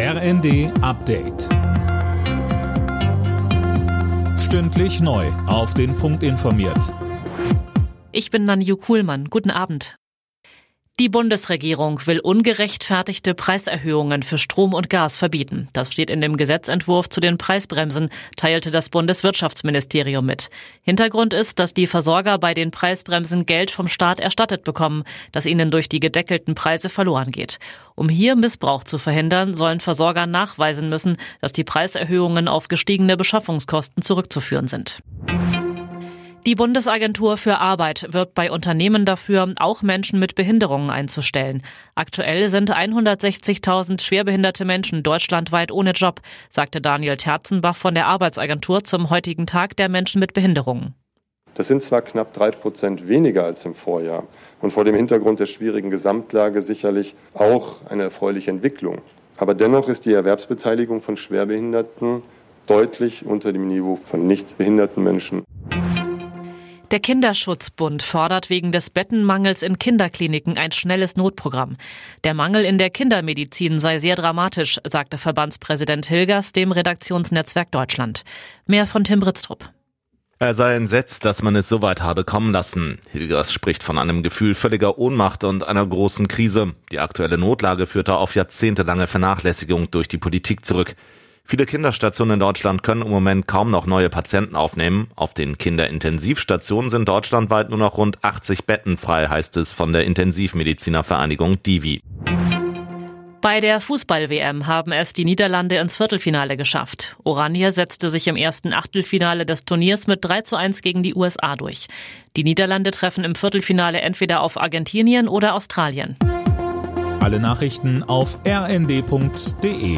RND Update. Stündlich neu auf den Punkt informiert. Ich bin Nanju Kuhlmann. Guten Abend. Die Bundesregierung will ungerechtfertigte Preiserhöhungen für Strom und Gas verbieten. Das steht in dem Gesetzentwurf zu den Preisbremsen, teilte das Bundeswirtschaftsministerium mit. Hintergrund ist, dass die Versorger bei den Preisbremsen Geld vom Staat erstattet bekommen, das ihnen durch die gedeckelten Preise verloren geht. Um hier Missbrauch zu verhindern, sollen Versorger nachweisen müssen, dass die Preiserhöhungen auf gestiegene Beschaffungskosten zurückzuführen sind. Die Bundesagentur für Arbeit wirbt bei Unternehmen dafür, auch Menschen mit Behinderungen einzustellen. Aktuell sind 160.000 schwerbehinderte Menschen deutschlandweit ohne Job, sagte Daniel Terzenbach von der Arbeitsagentur zum heutigen Tag der Menschen mit Behinderungen. Das sind zwar knapp 3% weniger als im Vorjahr und vor dem Hintergrund der schwierigen Gesamtlage sicherlich auch eine erfreuliche Entwicklung. Aber dennoch ist die Erwerbsbeteiligung von Schwerbehinderten deutlich unter dem Niveau von nicht behinderten Menschen. Der Kinderschutzbund fordert wegen des Bettenmangels in Kinderkliniken ein schnelles Notprogramm. Der Mangel in der Kindermedizin sei sehr dramatisch, sagte Verbandspräsident Hilgers dem Redaktionsnetzwerk Deutschland. Mehr von Tim Britztrupp. Er sei entsetzt, dass man es so weit habe kommen lassen. Hilgers spricht von einem Gefühl völliger Ohnmacht und einer großen Krise. Die aktuelle Notlage führte auf jahrzehntelange Vernachlässigung durch die Politik zurück. Viele Kinderstationen in Deutschland können im Moment kaum noch neue Patienten aufnehmen. Auf den Kinderintensivstationen sind deutschlandweit nur noch rund 80 Betten frei, heißt es von der Intensivmedizinervereinigung DIVI. Bei der Fußball-WM haben es die Niederlande ins Viertelfinale geschafft. Oranje setzte sich im ersten Achtelfinale des Turniers mit 3:1 gegen die USA durch. Die Niederlande treffen im Viertelfinale entweder auf Argentinien oder Australien. Alle Nachrichten auf rnd.de.